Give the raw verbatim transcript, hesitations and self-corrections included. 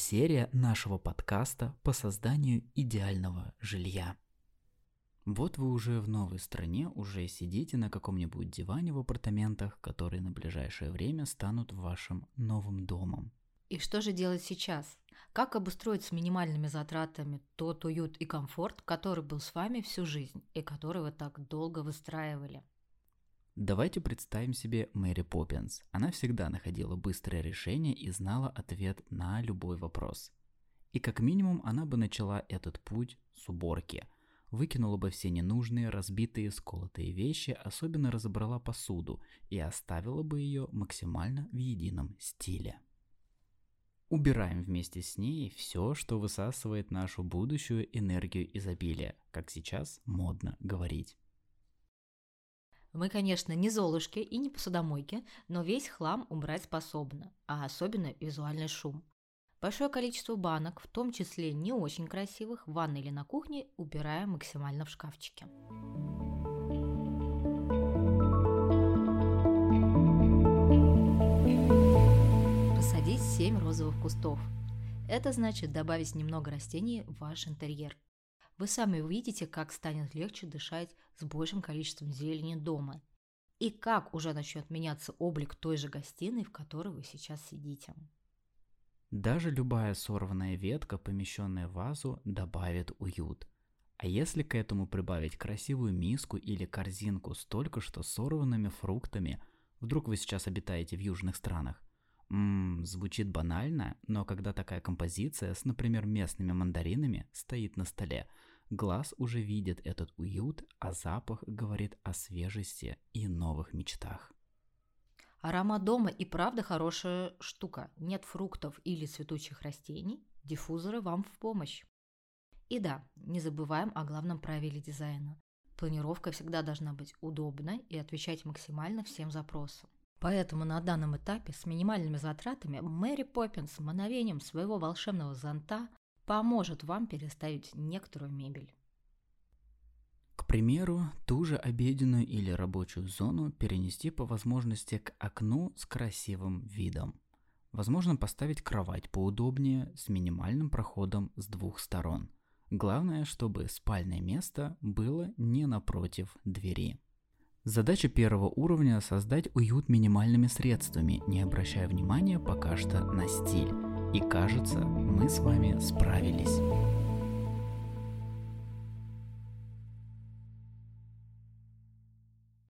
серия нашего подкаста по созданию идеального жилья. Вот вы уже в новой стране, уже сидите на каком-нибудь диване в апартаментах, которые на ближайшее время станут вашим новым домом. И что же делать сейчас? Как обустроить с минимальными затратами тот уют и комфорт, который был с вами всю жизнь и который вы так долго выстраивали? Давайте представим себе Мэри Поппинс. Она всегда находила быстрое решение и знала ответ на любой вопрос. И как минимум она бы начала этот путь с уборки. Выкинула бы все ненужные, разбитые, сколотые вещи, особенно разобрала посуду и оставила бы ее максимально в едином стиле. Убираем вместе с ней все, что высасывает нашу будущую энергию изобилия, как сейчас модно говорить. Мы, конечно, не золушки и не посудомойки, но весь хлам убрать способны, а особенно визуальный шум. Большое количество банок, в том числе не очень красивых, в ванной или на кухне, убираем максимально в шкафчике. Посадить семь розовых кустов. Это значит добавить немного растений в ваш интерьер. Вы сами увидите, как станет легче дышать с большим количеством зелени дома. И как уже начнет меняться облик той же гостиной, в которой вы сейчас сидите. Даже любая сорванная ветка, помещенная в вазу, добавит уют. А если к этому прибавить красивую миску или корзинку с только что сорванными фруктами, вдруг вы сейчас обитаете в южных странах? Ммм, звучит банально, но когда такая композиция с, например, местными мандаринами стоит на столе, глаз уже видит этот уют, а запах говорит о свежести и новых мечтах. Аромат дома и правда хорошая штука. Нет фруктов или цветучих растений, диффузоры вам в помощь. И да, не забываем о главном правиле дизайна. Планировка всегда должна быть удобна и отвечать максимально всем запросам. Поэтому на данном этапе с минимальными затратами Мэри Поппинс с мановением своего волшебного зонта поможет вам переставить некоторую мебель. К примеру, ту же обеденную или рабочую зону перенести по возможности к окну с красивым видом. Возможно, поставить кровать поудобнее с минимальным проходом с двух сторон. Главное, чтобы спальное место было не напротив двери. Задача первого уровня – создать уют минимальными средствами, не обращая внимания пока что на стиль. И кажется, мы с вами справились.